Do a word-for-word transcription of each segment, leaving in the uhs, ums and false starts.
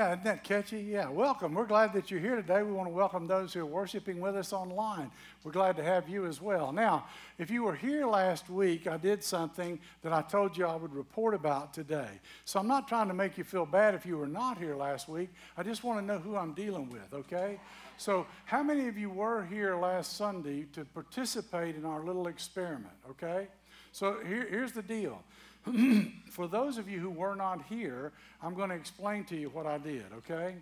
Yeah, isn't that catchy? Yeah, welcome. We're glad that you're here today. We want to welcome those who are worshiping with us online. We're glad to have you as well. Now, if you were here last week, I did something that I told you I would report about today. So I'm not trying to make you feel bad if you were not here last week. I just want to know who I'm dealing with, okay? So how many of you were here last Sunday to participate in our little experiment, okay? So here, here's the deal. For those of you who were not here, I'm going to explain to you what I did, okay?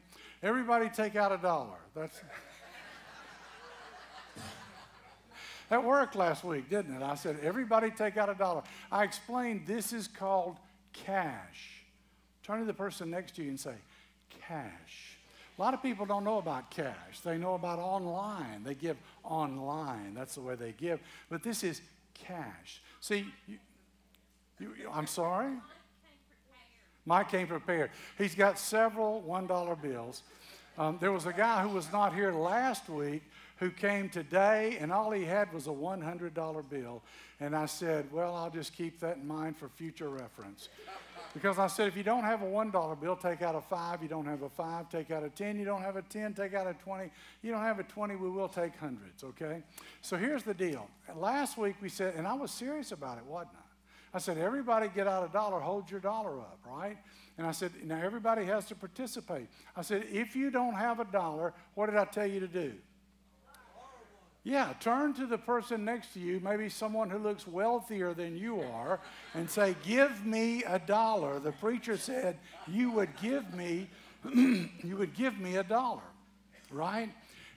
Everybody take out a dollar. That's that worked last week, didn't it? I said, everybody take out a dollar. I explained this is called cash. Turn to the person next to you and say, cash. A lot of people don't know about cash. They know about online. They give online. That's the way they give. But this is cash. See, you, You, I'm sorry? Mike came prepared. He's got several one dollar bills. Um, there was a guy who was not here last week who came today, and all he had was a one hundred dollar bill. And I said, well, I'll just keep that in mind for future reference. Because I said, if you don't have a one dollar bill, take out a five. You don't have a five, take out a ten. You don't have a ten, take out a twenty. You don't have a twenty, we will take hundreds, okay? So here's the deal. Last week we said, and I was serious about it, wasn't I? I said, everybody get out a dollar, hold your dollar up, right? And I said, now everybody has to participate. I said, if you don't have a dollar, what did I tell you to do? Yeah, turn to the person next to you, maybe someone who looks wealthier than you are, and say, give me a dollar. The preacher said, you would give me, you would give me a dollar, right?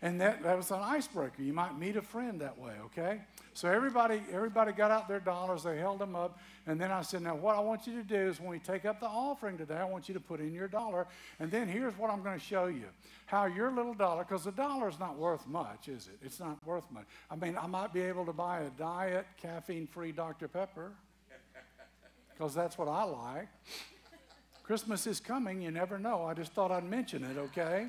And that, that was an icebreaker. You might meet a friend that way, okay? So everybody everybody got out their dollars, they held them up, and then I said, now what I want you to do is when we take up the offering today, I want you to put in your dollar, and then here's what I'm going to show you. How your little dollar, because the dollar is not worth much, is it? It's not worth much. I mean, I might be able to buy a diet, caffeine-free Doctor Pepper, because that's what I like. Christmas is coming, you never know. I just thought I'd mention it, okay?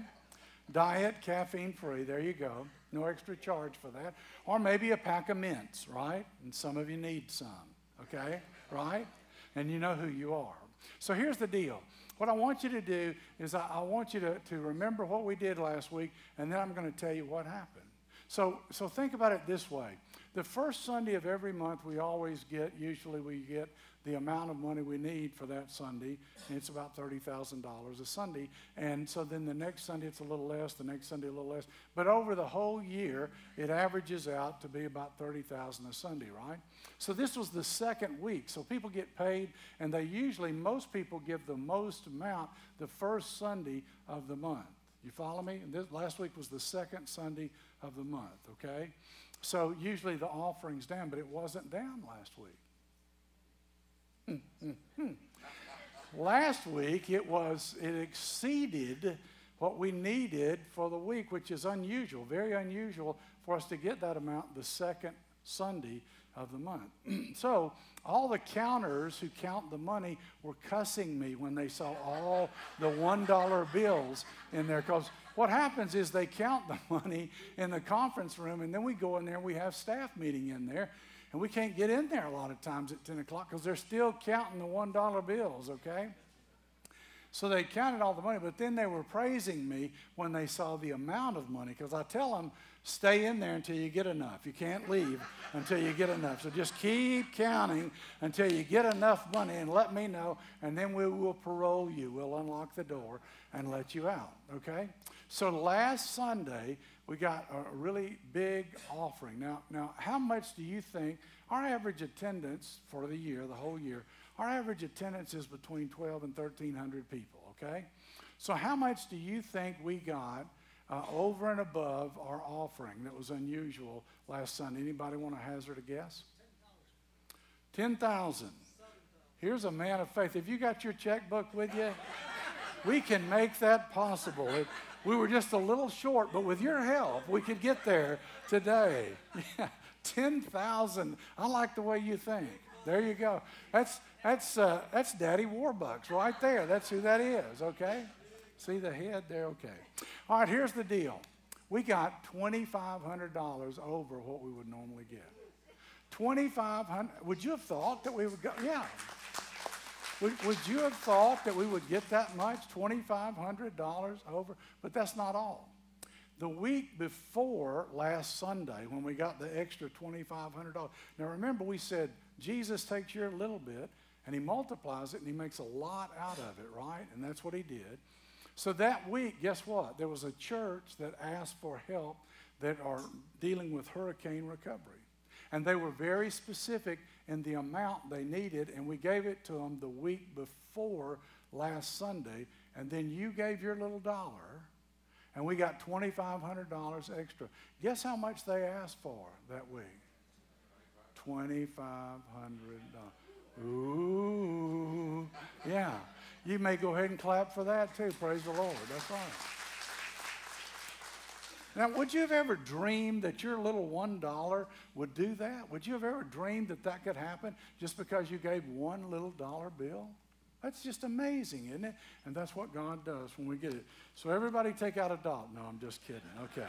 Diet, caffeine-free, there you go. No extra charge for that. Or maybe a pack of mints, right? And some of you need some, okay? Right? And you know who you are. So here's the deal. What I want you to do is I, I want you to, to remember what we did last week, and then I'm going to tell you what happened. So, so think about it this way. The first Sunday of every month we always get, usually we get the amount of money we need for that Sunday, and it's about thirty thousand dollars a Sunday. And so then the next Sunday it's a little less, the next Sunday a little less. But over the whole year, it averages out to be about thirty thousand dollars a Sunday, right? So this was the second week. So people get paid, and they usually, most people give the most amount the first Sunday of the month. You follow me? And this, last week was the second Sunday of the month, okay? So usually the offering's down, but it wasn't down last week. Mm, mm, mm. Last week it was it exceeded what we needed for the week, which is unusual, very unusual for us to get that amount the second Sunday of the month. So all the counters who count the money were cussing me when they saw all the one dollar bills in there, because what happens is they count the money in the conference room, and then we go in there and we have staff meeting in there. And we can't get in there a lot of times at ten o'clock because they're still counting the one dollar bills, okay? So they counted all the money, but then they were praising me when they saw the amount of money, because I tell them, stay in there until you get enough. You can't leave until you get enough. So just keep counting until you get enough money and let me know, and then we will parole you. We'll unlock the door and let you out, okay? So last Sunday, we got a really big offering. Now, now, how much do you think our average attendance for the year, the whole year, our average attendance is between twelve and thirteen hundred people, okay? So how much do you think we got uh, over and above our offering that was unusual last Sunday? Anybody want to hazard a guess? ten thousand. Here's a man of faith. Have you got your checkbook with you? We can make that possible. It, We were just a little short, but with your help, we could get there today. Yeah, ten thousand. I like the way you think. There you go. That's that's uh, that's Daddy Warbucks right there. That's who that is, okay? See the head there? Okay. All right, here's the deal. We got twenty-five hundred dollars over what we would normally get. twenty-five hundred dollars. Would you have thought that we would go? Yeah. Would, would you have thought that we would get that much, twenty-five hundred dollars over? But that's not all. The week before last Sunday, when we got the extra twenty-five hundred dollars, now remember we said Jesus takes your little bit and he multiplies it and he makes a lot out of it, right? And that's what he did. So that week, guess what? There was a church that asked for help that are dealing with hurricane recovery. And they were very specific in the amount they needed, and we gave it to them the week before last Sunday. And then you gave your little dollar, and we got twenty-five hundred dollars extra. Guess how much they asked for that week? twenty-five hundred dollars. Ooh, yeah. You may go ahead and clap for that too. Praise the Lord. That's right. Now, would you have ever dreamed that your little one dollar would do that? Would you have ever dreamed that that could happen just because you gave one little dollar bill? That's just amazing, isn't it? And that's what God does when we get it. So everybody take out a dollar. No, I'm just kidding. Okay.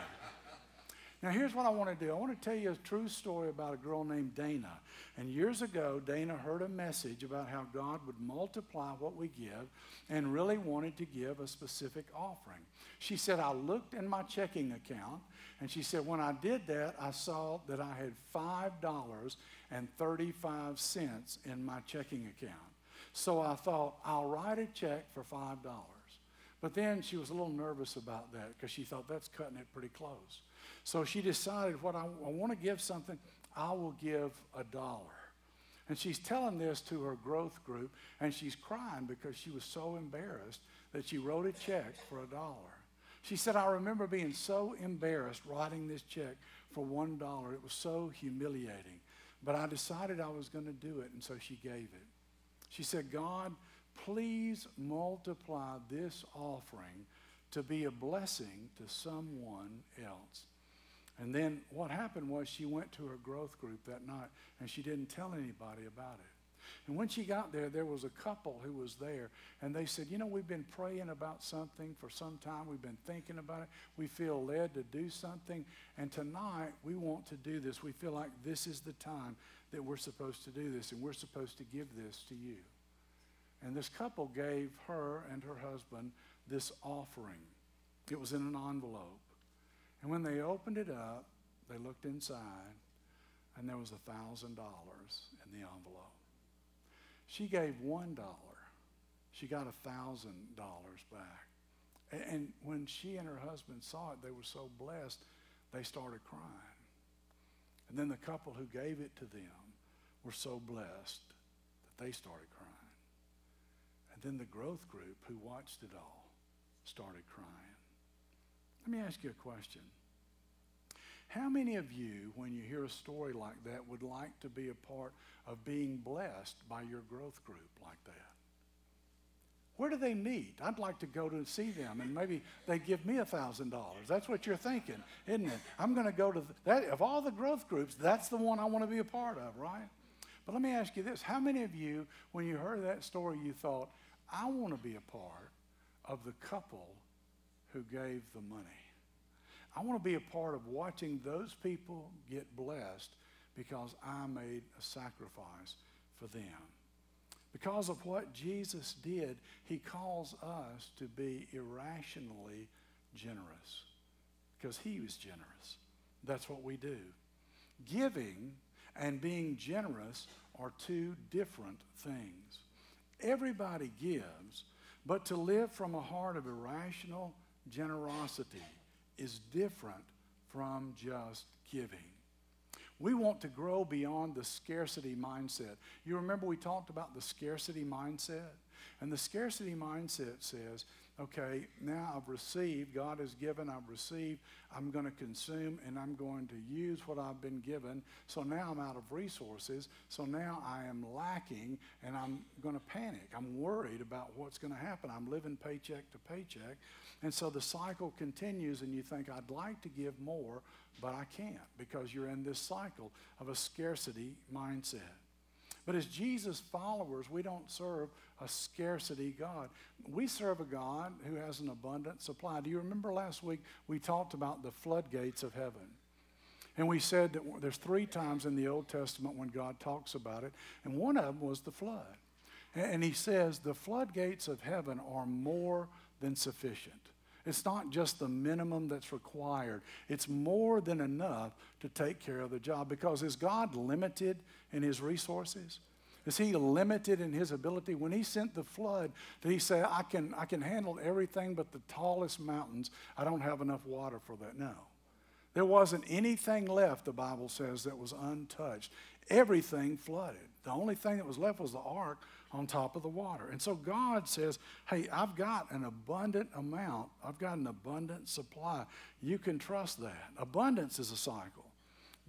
Now, here's what I want to do. I want to tell you a true story about a girl named Dana. And years ago, Dana heard a message about how God would multiply what we give and really wanted to give a specific offering. She said, I looked in my checking account, and she said, when I did that, I saw that I had five dollars and thirty-five cents in my checking account. So I thought, I'll write a check for five dollars. But then she was a little nervous about that because she thought that's cutting it pretty close. So she decided, what I, I want to give something, I will give a dollar. And she's telling this to her growth group, and she's crying because she was so embarrassed that she wrote a check for a dollar. She said, I remember being so embarrassed writing this check for one dollar. It was so humiliating. But I decided I was going to do it, and so she gave it. She said, God, please multiply this offering to be a blessing to someone else. And then what happened was she went to her growth group that night, and she didn't tell anybody about it. And when she got there, there was a couple who was there, and they said, you know, we've been praying about something for some time. We've been thinking about it. We feel led to do something, and tonight we want to do this. We feel like this is the time that we're supposed to do this, and we're supposed to give this to you. And this couple gave her and her husband this offering. It was in an envelope. And when they opened it up, they looked inside, and there was a thousand dollars in the envelope. She gave one dollar. She got a thousand dollars back. And when she and her husband saw it, they were so blessed, they started crying. And then the couple who gave it to them were so blessed that they started crying. And then the growth group who watched it all started crying. Let me ask you a question. How many of you, when you hear a story like that, would like to be a part of being blessed by your growth group like that? Where do they meet? I'd like to go to see them, and maybe they give me one thousand dollars. That's what you're thinking, isn't it? I'm going to go to that. Of all the growth groups, that's the one I want to be a part of, right? But let me ask you this. How many of you, when you heard that story, you thought, I want to be a part of the couple who gave the money? I want to be a part of watching those people get blessed because I made a sacrifice for them. Because of what Jesus did, he calls us to be irrationally generous because he was generous. That's what we do. Giving and being generous are two different things. Everybody gives, but to live from a heart of irrational generosity is different from just giving. We want to grow beyond the scarcity mindset. You remember we talked about the scarcity mindset? And the scarcity mindset says, okay, now I've received, God has given, I've received, I'm going to consume, and I'm going to use what I've been given. So now I'm out of resources. So now I am lacking, and I'm going to panic. I'm worried about what's going to happen. I'm living paycheck to paycheck. And so the cycle continues, and you think, I'd like to give more, but I can't, because you're in this cycle of a scarcity mindset. But as Jesus followers, we don't serve a scarcity God. We serve a God who has an abundant supply. Do you remember last week we talked about the floodgates of heaven? And we said that there's three times in the Old Testament when God talks about it, and one of them was the flood. And he says, the floodgates of heaven are more than sufficient. It's not just the minimum that's required. It's more than enough to take care of the job. Because is God limited in his resources? Is he limited in his ability? When he sent the flood, did he say, I can, I can handle everything but the tallest mountains. I don't have enough water for that. No. There wasn't anything left, the Bible says, that was untouched. Everything flooded. The only thing that was left was the ark on top of the water. And so God says, hey, I've got an abundant amount. I've got an abundant supply. You can trust that. Abundance is a cycle.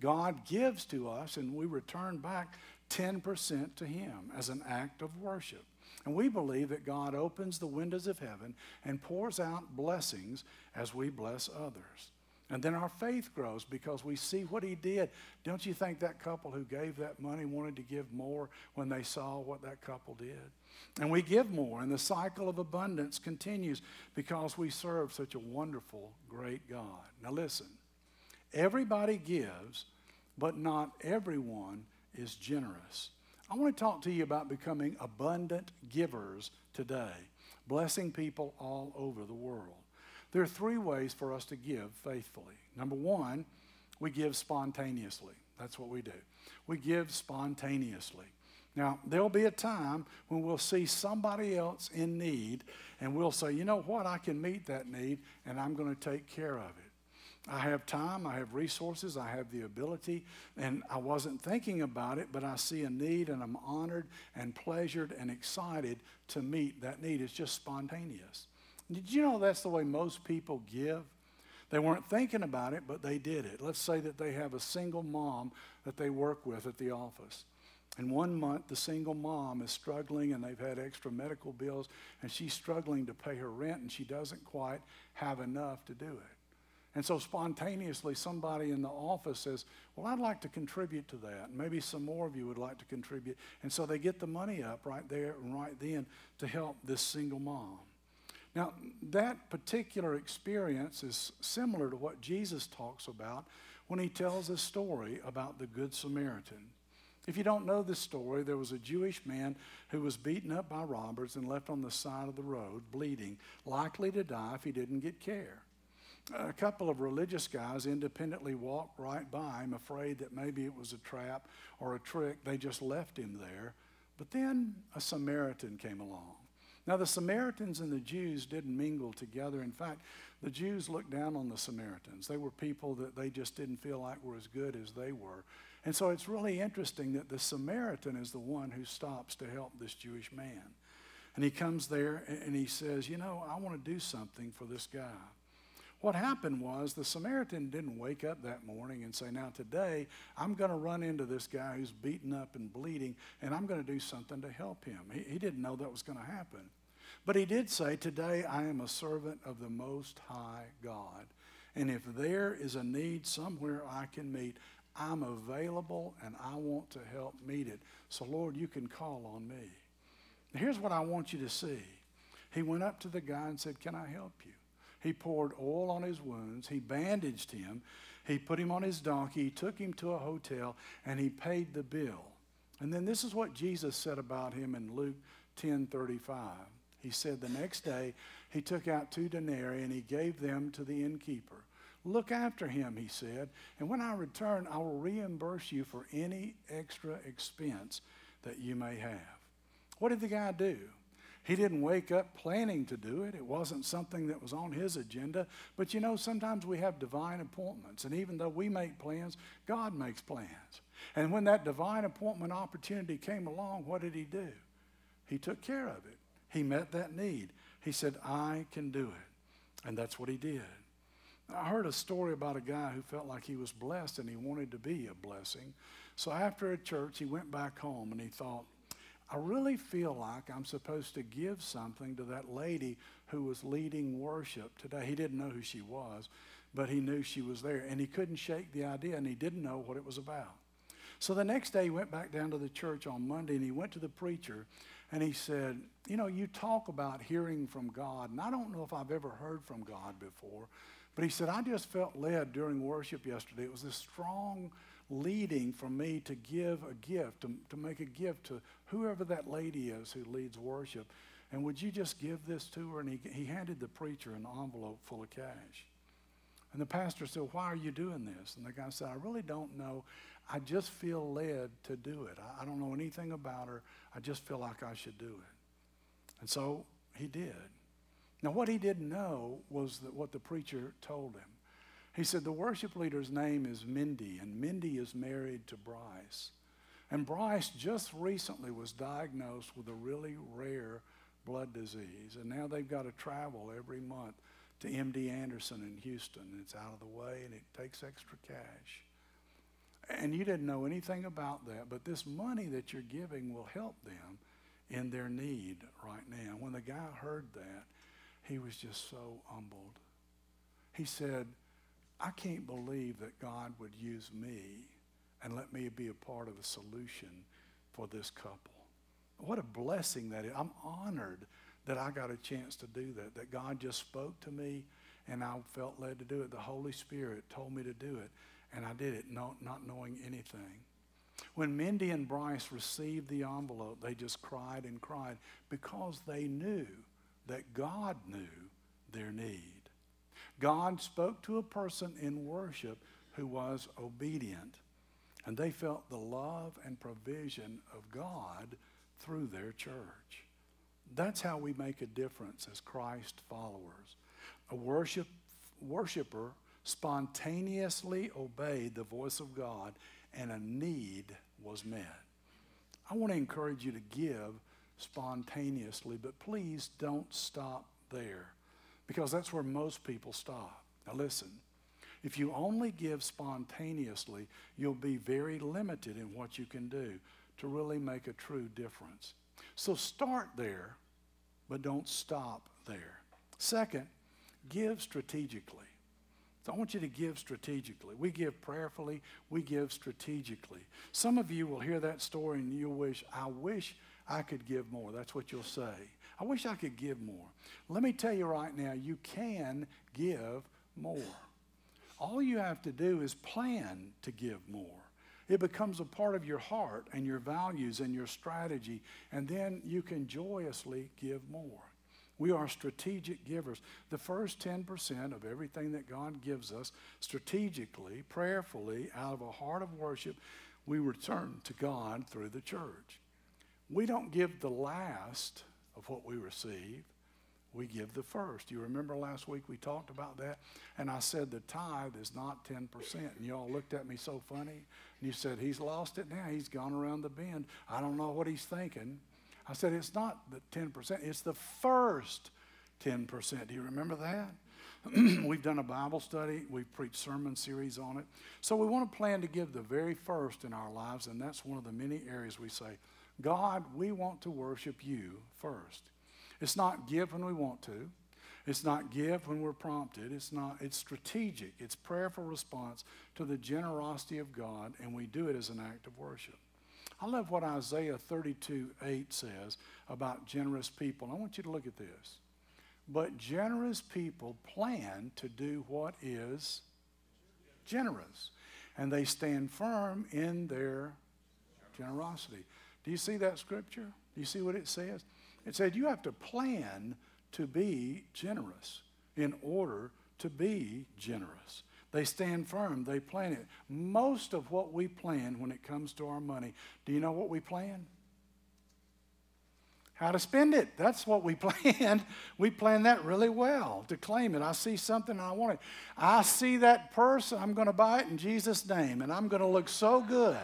God gives to us, and we return back ten percent to him as an act of worship. And we believe that God opens the windows of heaven and pours out blessings as we bless others. And then our faith grows because we see what he did. Don't you think that couple who gave that money wanted to give more when they saw what that couple did? And we give more, and the cycle of abundance continues because we serve such a wonderful, great God. Now listen, everybody gives, but not everyone is generous. I want to talk to you about becoming abundant givers today, blessing people all over the world. There are three ways for us to give faithfully. Number one, we give spontaneously. That's what we do. We give spontaneously. Now, there'll be a time when we'll see somebody else in need, and we'll say, you know what, I can meet that need, and I'm going to take care of it. I have time, I have resources, I have the ability, and I wasn't thinking about it, but I see a need, and I'm honored and pleasured and excited to meet that need. It's just spontaneous. Did you know that's the way most people give? They weren't thinking about it, but they did it. Let's say that they have a single mom that they work with at the office. And one month, the single mom is struggling, and they've had extra medical bills, and she's struggling to pay her rent, and she doesn't quite have enough to do it. And so spontaneously, somebody in the office says, well, I'd like to contribute to that. Maybe some more of you would like to contribute. And so they get the money up right there and right then to help this single mom. Now, that particular experience is similar to what Jesus talks about when he tells a story about the Good Samaritan. If you don't know this story, there was a Jewish man who was beaten up by robbers and left on the side of the road, bleeding, likely to die if he didn't get care. A couple of religious guys independently walked right by him, afraid that maybe it was a trap or a trick. They just left him there. But then a Samaritan came along. Now, the Samaritans and the Jews didn't mingle together. In fact, the Jews looked down on the Samaritans. They were people that they just didn't feel like were as good as they were. And so it's really interesting that the Samaritan is the one who stops to help this Jewish man. And he comes there and he says, you know, I want to do something for this guy. What happened was the Samaritan didn't wake up that morning and say, now today I'm going to run into this guy who's beaten up and bleeding, and I'm going to do something to help him. He, he didn't know that was going to happen. But he did say, today I am a servant of the Most High God, and if there is a need somewhere I can meet, I'm available and I want to help meet it. So Lord, you can call on me. Now, here's what I want you to see. He went up to the guy and said, can I help you? He poured oil on his wounds. He bandaged him. He put him on his donkey, took him to a hotel, and he paid the bill. And then this is what Jesus said about him in Luke ten thirty-five. He said, the next day he took out two denarii and he gave them to the innkeeper. Look after him, he said, and when I return, I will reimburse you for any extra expense that you may have. What did the guy do? He didn't wake up planning to do it. It wasn't something that was on his agenda. But you know, sometimes we have divine appointments. And even though we make plans, God makes plans. And when that divine appointment opportunity came along, what did he do? He took care of it. He met that need. He said, I can do it. And that's what he did. I heard a story about a guy who felt like he was blessed and he wanted to be a blessing. So after a church, he went back home and he thought, I really feel like I'm supposed to give something to that lady who was leading worship today. He didn't know who she was, but he knew she was there. And he couldn't shake the idea, and he didn't know what it was about. So the next day, he went back down to the church on Monday, and he went to the preacher, and he said, you know, you talk about hearing from God, and I don't know if I've ever heard from God before, but he said, I just felt led during worship yesterday. It was this strong leading for me to give a gift, to, to make a gift to whoever that lady is who leads worship. And would you just give this to her? And he, he handed the preacher an envelope full of cash. And the pastor said, why are you doing this? And the guy said, I really don't know. I just feel led to do it. I, I don't know anything about her. I just feel like I should do it. And so he did. Now, what he didn't know was that what the preacher told him. He said, the worship leader's name is Mindy, and Mindy is married to Bryce. And Bryce just recently was diagnosed with a really rare blood disease, and now they've got to travel every month to M D Anderson in Houston. It's out of the way, and it takes extra cash. And you didn't know anything about that, but this money that you're giving will help them in their need right now. When the guy heard that, he was just so humbled. He said, I can't believe that God would use me and let me be a part of the solution for this couple. What a blessing that is. I'm honored that I got a chance to do that, that God just spoke to me and I felt led to do it. The Holy Spirit told me to do it, and I did it not, not knowing anything. When Mindy and Bryce received the envelope, they just cried and cried because they knew that God knew their need. God spoke to a person in worship who was obedient, and they felt the love and provision of God through their church. That's how we make a difference as Christ followers. A worship, worshiper spontaneously obeyed the voice of God, and a need was met. I want to encourage you to give spontaneously, but please don't stop there, because that's where most people stop. Now listen, if you only give spontaneously, you'll be very limited in what you can do to really make a true difference. So start there, but don't stop there. Second, give strategically. So I want you to give strategically. We give prayerfully, we give strategically. Some of you will hear that story and you'll wish, I wish I could give more. That's what you'll say. I wish I could give more. Let me tell you right now, you can give more. All you have to do is plan to give more. It becomes a part of your heart and your values and your strategy, and then you can joyously give more. We are strategic givers. The first ten percent of everything that God gives us, strategically, prayerfully, out of a heart of worship, we return to God through the church. We don't give the last of what we receive, we give the first. You remember last week we talked about that, and I said the tithe is not ten percent, and you all looked at me so funny, and you said, he's lost it now, he's gone around the bend, I don't know what he's thinking. I said, it's not the ten percent, it's the first ten percent. Do you remember that? We've done a Bible study, we've preached sermon series on it, so we want to plan to give the very first in our lives, and that's one of the many areas we say, God, we want to worship you first. It's not give when we want to. It's not give when we're prompted. It's not. It's strategic. It's prayerful response to the generosity of God, and we do it as an act of worship. I love what Isaiah thirty-two eight says about generous people. I want you to look at this. But generous people plan to do what is generous, and they stand firm in their generosity. Do you see that scripture? Do you see what it says? It said you have to plan to be generous in order to be generous. They stand firm. They plan it. Most of what we plan when it comes to our money, do you know what we plan? How to spend it. That's what we planned. We planned that really well to claim it. I see something and I want it. I see that purse. I'm going to buy it in Jesus' name, and I'm going to look so good.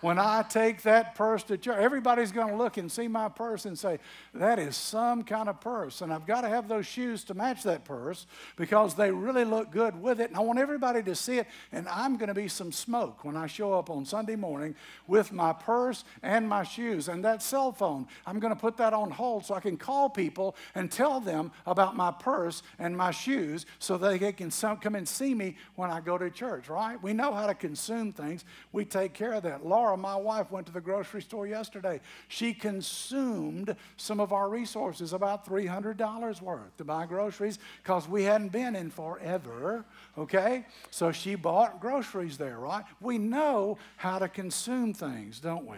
When I take that purse to church, everybody's going to look and see my purse and say, that is some kind of purse. And I've got to have those shoes to match that purse because they really look good with it. And I want everybody to see it. And I'm going to be some smoke when I show up on Sunday morning with my purse and my shoes. And that cell phone, I'm going to put that on hold so I can call people and tell them about my purse and my shoes so that they can come and see me when I go to church, right? We know how to consume things. We take care of that. Laura tomorrow. My wife went to the grocery store yesterday. She consumed some of our resources, about three hundred dollars worth, to buy groceries because we hadn't been in forever, okay? So she bought groceries there, right? We know how to consume things, don't we?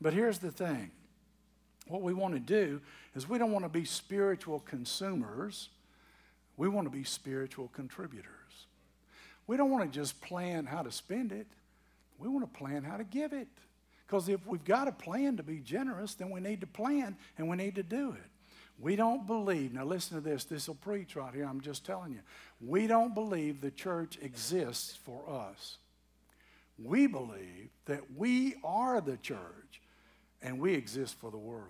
But here's the thing. What we want to do is we don't want to be spiritual consumers. We want to be spiritual contributors. We don't want to just plan how to spend it. We want to plan how to give it. Because if we've got a plan to be generous, then we need to plan and we need to do it. We don't believe, now listen to this, this will preach right here, I'm just telling you. We don't believe the church exists for us. We believe that we are the church and we exist for the world.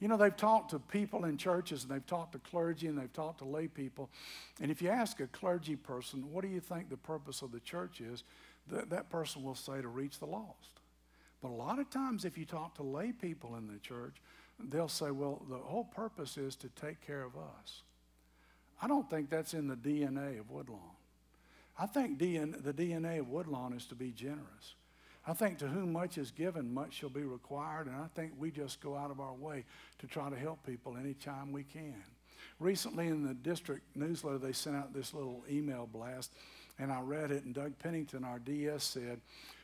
You know, they've talked to people in churches, and they've talked to clergy, and they've talked to lay people. And if you ask a clergy person, what do you think the purpose of the church is, th- that person will say to reach the lost. But a lot of times if you talk to lay people in the church, they'll say, well, the whole purpose is to take care of us. I don't think that's in the D N A of Woodlawn. I think D N- the D N A of Woodlawn is to be generous. I think to whom much is given, much shall be required, and I think we just go out of our way to try to help people anytime we can. Recently in the district newsletter, they sent out this little email blast, and I read it, and Doug Pennington, our D S, said,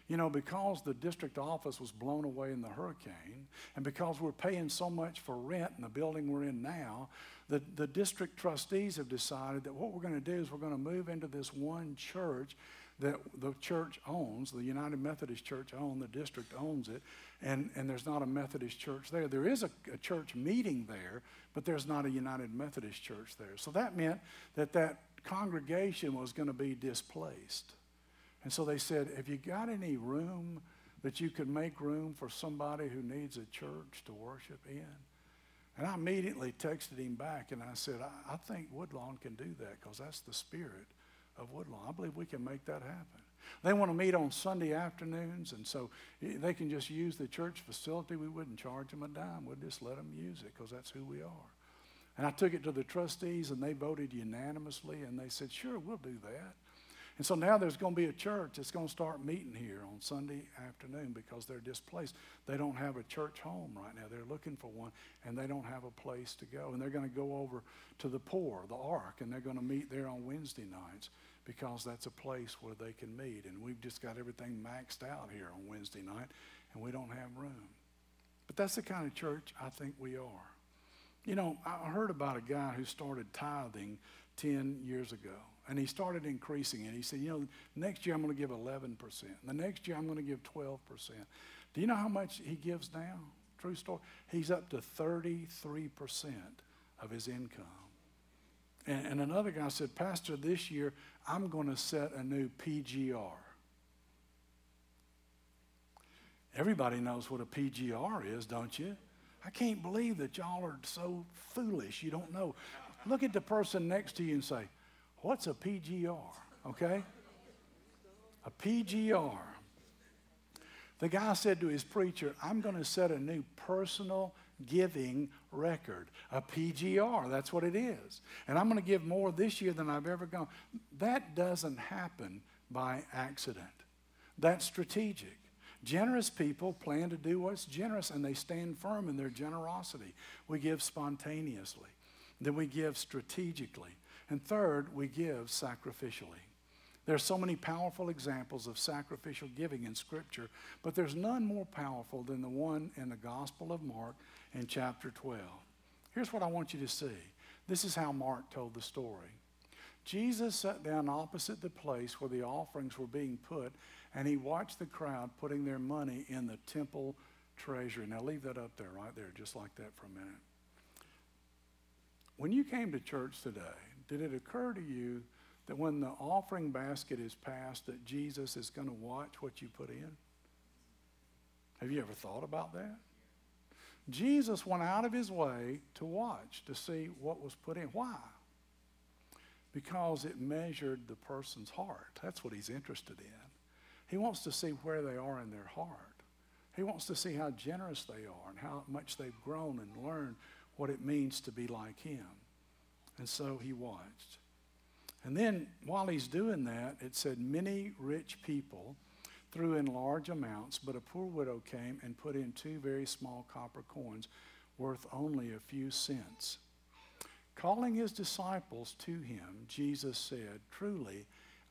you know, because the district office was blown away in the hurricane, and because we're paying so much for rent in the building we're in now, the, the district trustees have decided that what we're going to do is we're going to move into this one church that the church owns, the United Methodist Church owns, the district owns it, and, and there's not a Methodist church there. There is a, a church meeting there, but there's not a United Methodist church there. So that meant that that congregation was going to be displaced. And so they said, have you got any room that you could make room for somebody who needs a church to worship in? And I immediately texted him back, and I said, I, I think Woodlawn can do that because that's the spirit of Woodlawn. I believe we can make that happen. They want to meet on Sunday afternoons, and so they can just use the church facility. We wouldn't charge them a dime. We'd just let them use it because that's who we are. And I took it to the trustees, and they voted unanimously, and they said, sure, we'll do that. And so now there's going to be a church that's going to start meeting here on Sunday afternoon because they're displaced. They don't have a church home right now. They're looking for one, and they don't have a place to go. And they're going to go over to the poor, the Ark, and they're going to meet there on Wednesday nights because that's a place where they can meet. And we've just got everything maxed out here on Wednesday night, and we don't have room. But that's the kind of church I think we are. You know, I heard about a guy who started tithing ten years ago. And he started increasing it. He said, you know, next year I'm going to give eleven percent. The next year I'm going to give twelve percent. Do you know how much he gives now? True story. He's up to thirty-three percent of his income. And, and another guy said, Pastor, this year I'm going to set a new P G R. Everybody knows what a P G R is, don't you? I can't believe that y'all are so foolish. You don't know. Look at the person next to you and say, what's a P G R, okay? A P G R. The guy said to his preacher, I'm going to set a new personal giving record, a P G R. That's what it is. And I'm going to give more this year than I've ever gone. That doesn't happen by accident. That's strategic. Generous people plan to do what's generous, and they stand firm in their generosity. We give spontaneously. Then we give strategically. And third, we give sacrificially. There are so many powerful examples of sacrificial giving in Scripture, but there's none more powerful than the one in the Gospel of Mark in chapter twelve. Here's what I want you to see. This is how Mark told the story. Jesus sat down opposite the place where the offerings were being put, and he watched the crowd putting their money in the temple treasury. Now leave that up there, right there, just like that for a minute. When you came to church today, did it occur to you that when the offering basket is passed that Jesus is going to watch what you put in? Have you ever thought about that? Jesus went out of his way to watch, to see what was put in. Why? Because it measured the person's heart. That's what he's interested in. He wants to see where they are in their heart. He wants to see how generous they are and how much they've grown and learned what it means to be like him. And so he watched. And then while he's doing that, it said many rich people threw in large amounts, but a poor widow came and put in two very small copper coins, worth only a few cents. Calling his disciples to him, Jesus said, "Truly,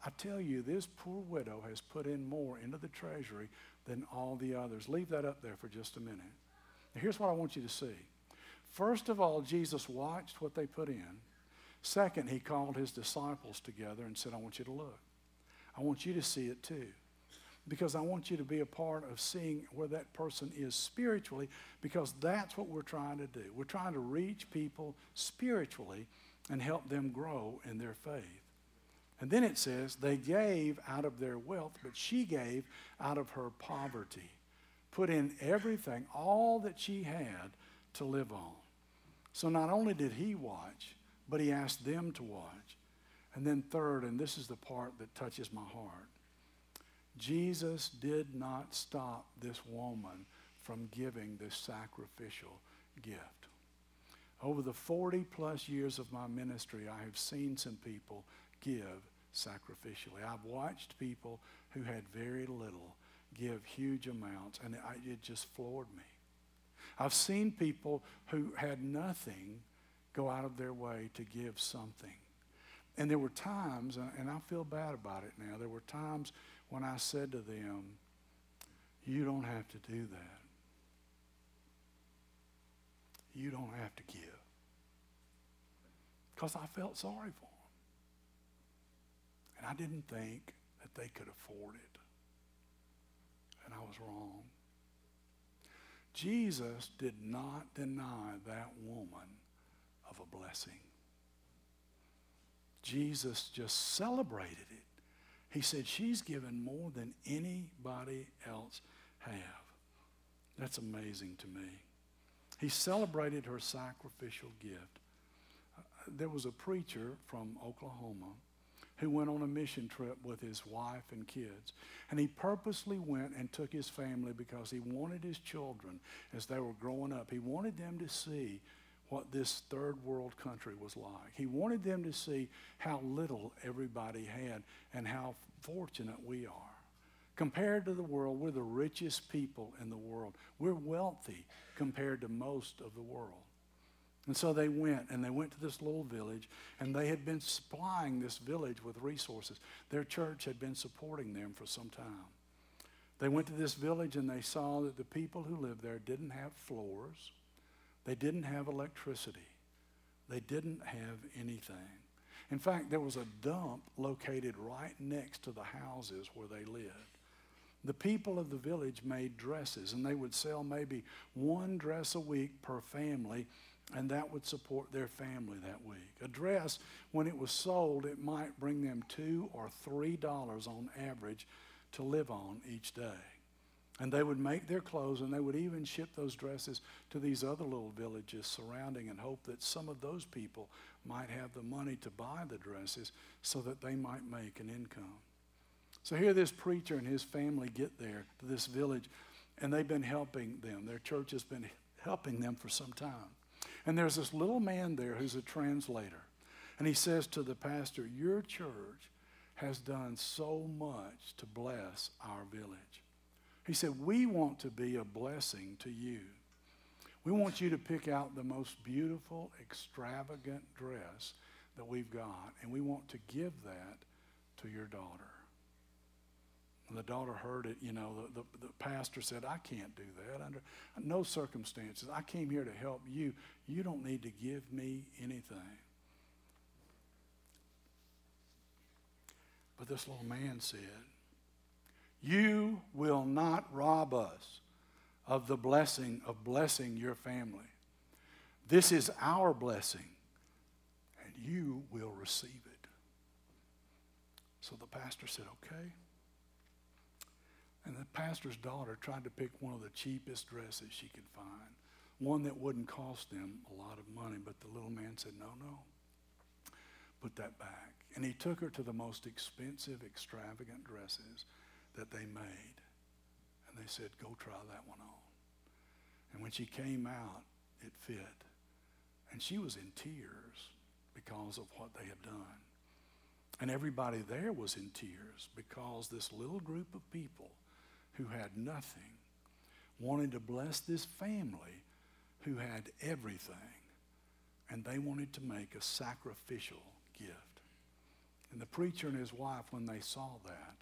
I tell you, this poor widow has put in more into the treasury than all the others." Leave that up there for just a minute. Now, here's what I want you to see. First of all, Jesus watched what they put in. Second, he called his disciples together and said, "I want you to look. I want you to see it too, because I want you to be a part of seeing where that person is spiritually, because that's what we're trying to do. We're trying to reach people spiritually and help them grow in their faith." And then it says, they gave out of their wealth, but she gave out of her poverty, put in everything, all that she had to live on. So not only did he watch, but he asked them to watch. And then third, and this is the part that touches my heart, Jesus did not stop this woman from giving this sacrificial gift. Over the forty plus years of my ministry, I have seen some people give sacrificially. I've watched people who had very little give huge amounts, and it, it just floored me. I've seen people who had nothing go out of their way to give something. And there were times, and I feel bad about it now, there were times when I said to them, "You don't have to do that. You don't have to give." Because I felt sorry for them. And I didn't think that they could afford it. And I was wrong. Jesus did not deny that woman of a blessing. Jesus just celebrated it. He said, "She's given more than anybody else have." That's amazing to me. He celebrated her sacrificial gift. Uh, there was a preacher from Oklahoma who went on a mission trip with his wife and kids. And he purposely went and took his family because he wanted his children, as they were growing up, he wanted them to see what this third world country was like. He wanted them to see how little everybody had and how fortunate we are. Compared to the world, we're the richest people in the world. We're wealthy compared to most of the world. And so they went, and they went to this little village, and they had been supplying this village with resources. Their church had been supporting them for some time. They went to this village, and they saw that the people who lived there didn't have floors. They didn't have electricity. They didn't have anything. In fact, there was a dump located right next to the houses where they lived. The people of the village made dresses, and they would sell maybe one dress a week per family, and that would support their family that week. A dress, when it was sold, it might bring them two or three dollars on average to live on each day. And they would make their clothes, and they would even ship those dresses to these other little villages surrounding and hope that some of those people might have the money to buy the dresses so that they might make an income. So here this preacher and his family get there to this village, and they've been helping them. Their church has been helping them for some time. And there's this little man there who's a translator. And he says to the pastor, "Your church has done so much to bless our village." He said, "We want to be a blessing to you. We want you to pick out the most beautiful, extravagant dress that we've got, and we want to give that to your daughter." And the daughter heard it. You know, the, the, the pastor said, "I can't do that under no circumstances. I came here to help you. You don't need to give me anything." But this little man said, "You will not rob us of the blessing of blessing your family. This is our blessing, and you will receive it." So the pastor said, "Okay." And the pastor's daughter tried to pick one of the cheapest dresses she could find, one that wouldn't cost them a lot of money. But the little man said, "No, no, put that back." And he took her to the most expensive, extravagant dresses that they made. And they said, "Go try that one on." And when she came out, it fit. And she was in tears because of what they had done. And everybody there was in tears because this little group of people who had nothing, wanted to bless this family who had everything, and they wanted to make a sacrificial gift. And the preacher and his wife, when they saw that,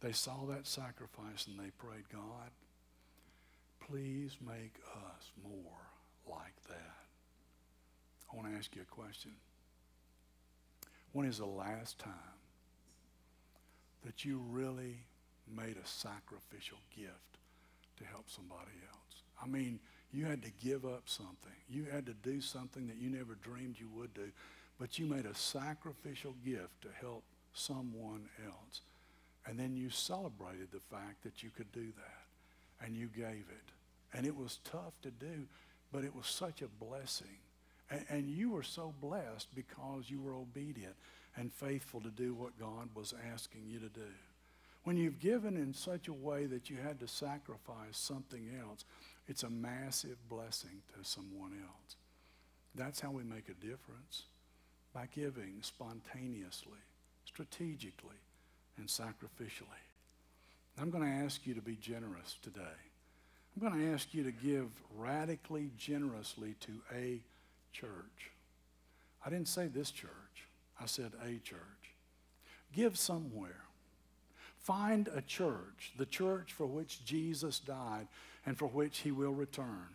they saw that sacrifice and they prayed, God, please make us more like that. I want to ask you a question. When is the last time that you really made a sacrificial gift to help somebody else? I mean, you had to give up something. You had to do something that you never dreamed you would do, but you made a sacrificial gift to help someone else. And then you celebrated the fact that you could do that, and you gave it. And it was tough to do, but it was such a blessing. And, and you were so blessed because you were obedient and faithful to do what God was asking you to do. When you've given in such a way that you had to sacrifice something else, it's a massive blessing to someone else. That's how we make a difference, by giving spontaneously, strategically, and sacrificially. I'm going to ask you to be generous today. I'm going to ask you to give radically generously to a church. I didn't say this church. I said a church. Give somewhere. Find a church, the church for which Jesus died and for which he will return.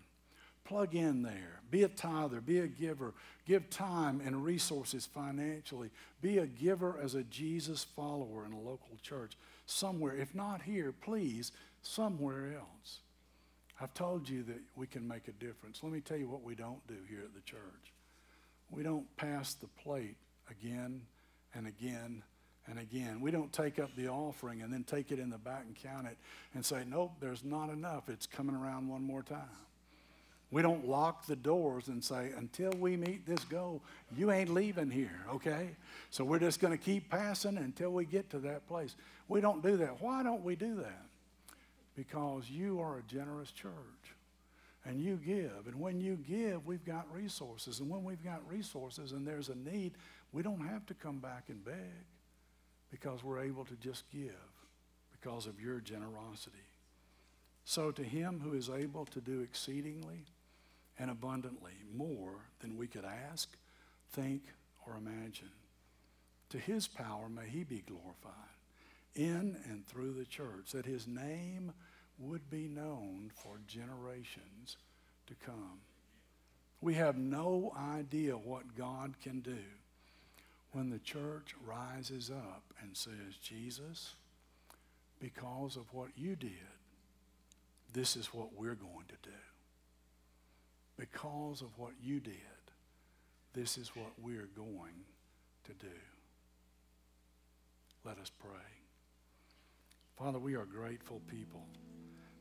Plug in there. Be a tither. Be a giver. Give time and resources financially. Be a giver as a Jesus follower in a local church somewhere. If not here, please, somewhere else. I've told you that we can make a difference. Let me tell you what we don't do here at the church. We don't pass the plate again and again and again. We don't take up the offering and then take it in the back and count it and say, nope, there's not enough. It's coming around one more time. We don't lock the doors and say, until we meet this goal, you ain't leaving here, okay? So we're just going to keep passing until we get to that place. We don't do that. Why don't we do that? Because you are a generous church, and you give. And when you give, we've got resources. And when we've got resources and there's a need, we don't have to come back and beg, because we're able to just give because of your generosity. So to him who is able to do exceedingly and abundantly more than we could ask, think, or imagine, to his power may he be glorified in and through the church, that his name would be known for generations to come. We have no idea what God can do when the church rises up and says, Jesus, because of what you did, this is what we're going to do. Because of what you did, this is what we're going to do. Let us pray. Father, we are grateful people.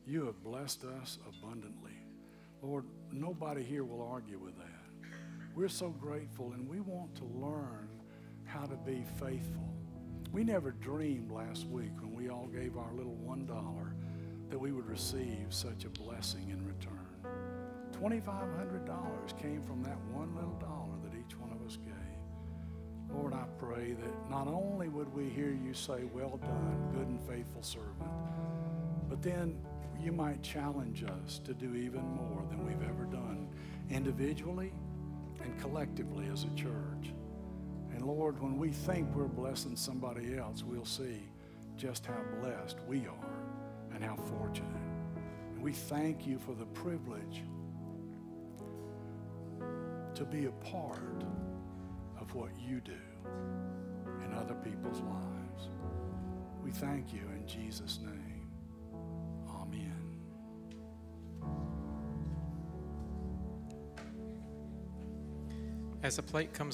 You have blessed us abundantly. Lord, nobody here will argue with that. We're so grateful, and we want to learn how to be faithful. We never dreamed last week when we all gave our little one dollar that we would receive such a blessing in return. twenty-five hundred dollars came from that one little dollar that each one of us gave. Lord, I pray that not only would we hear you say, well done, good and faithful servant, but then you might challenge us to do even more than we've ever done, individually and collectively as a church. And Lord, when we think we're blessing somebody else, we'll see just how blessed we are and how fortunate. And we thank you for the privilege to be a part of what you do in other people's lives. We thank you in Jesus' name. Amen. As the plate comes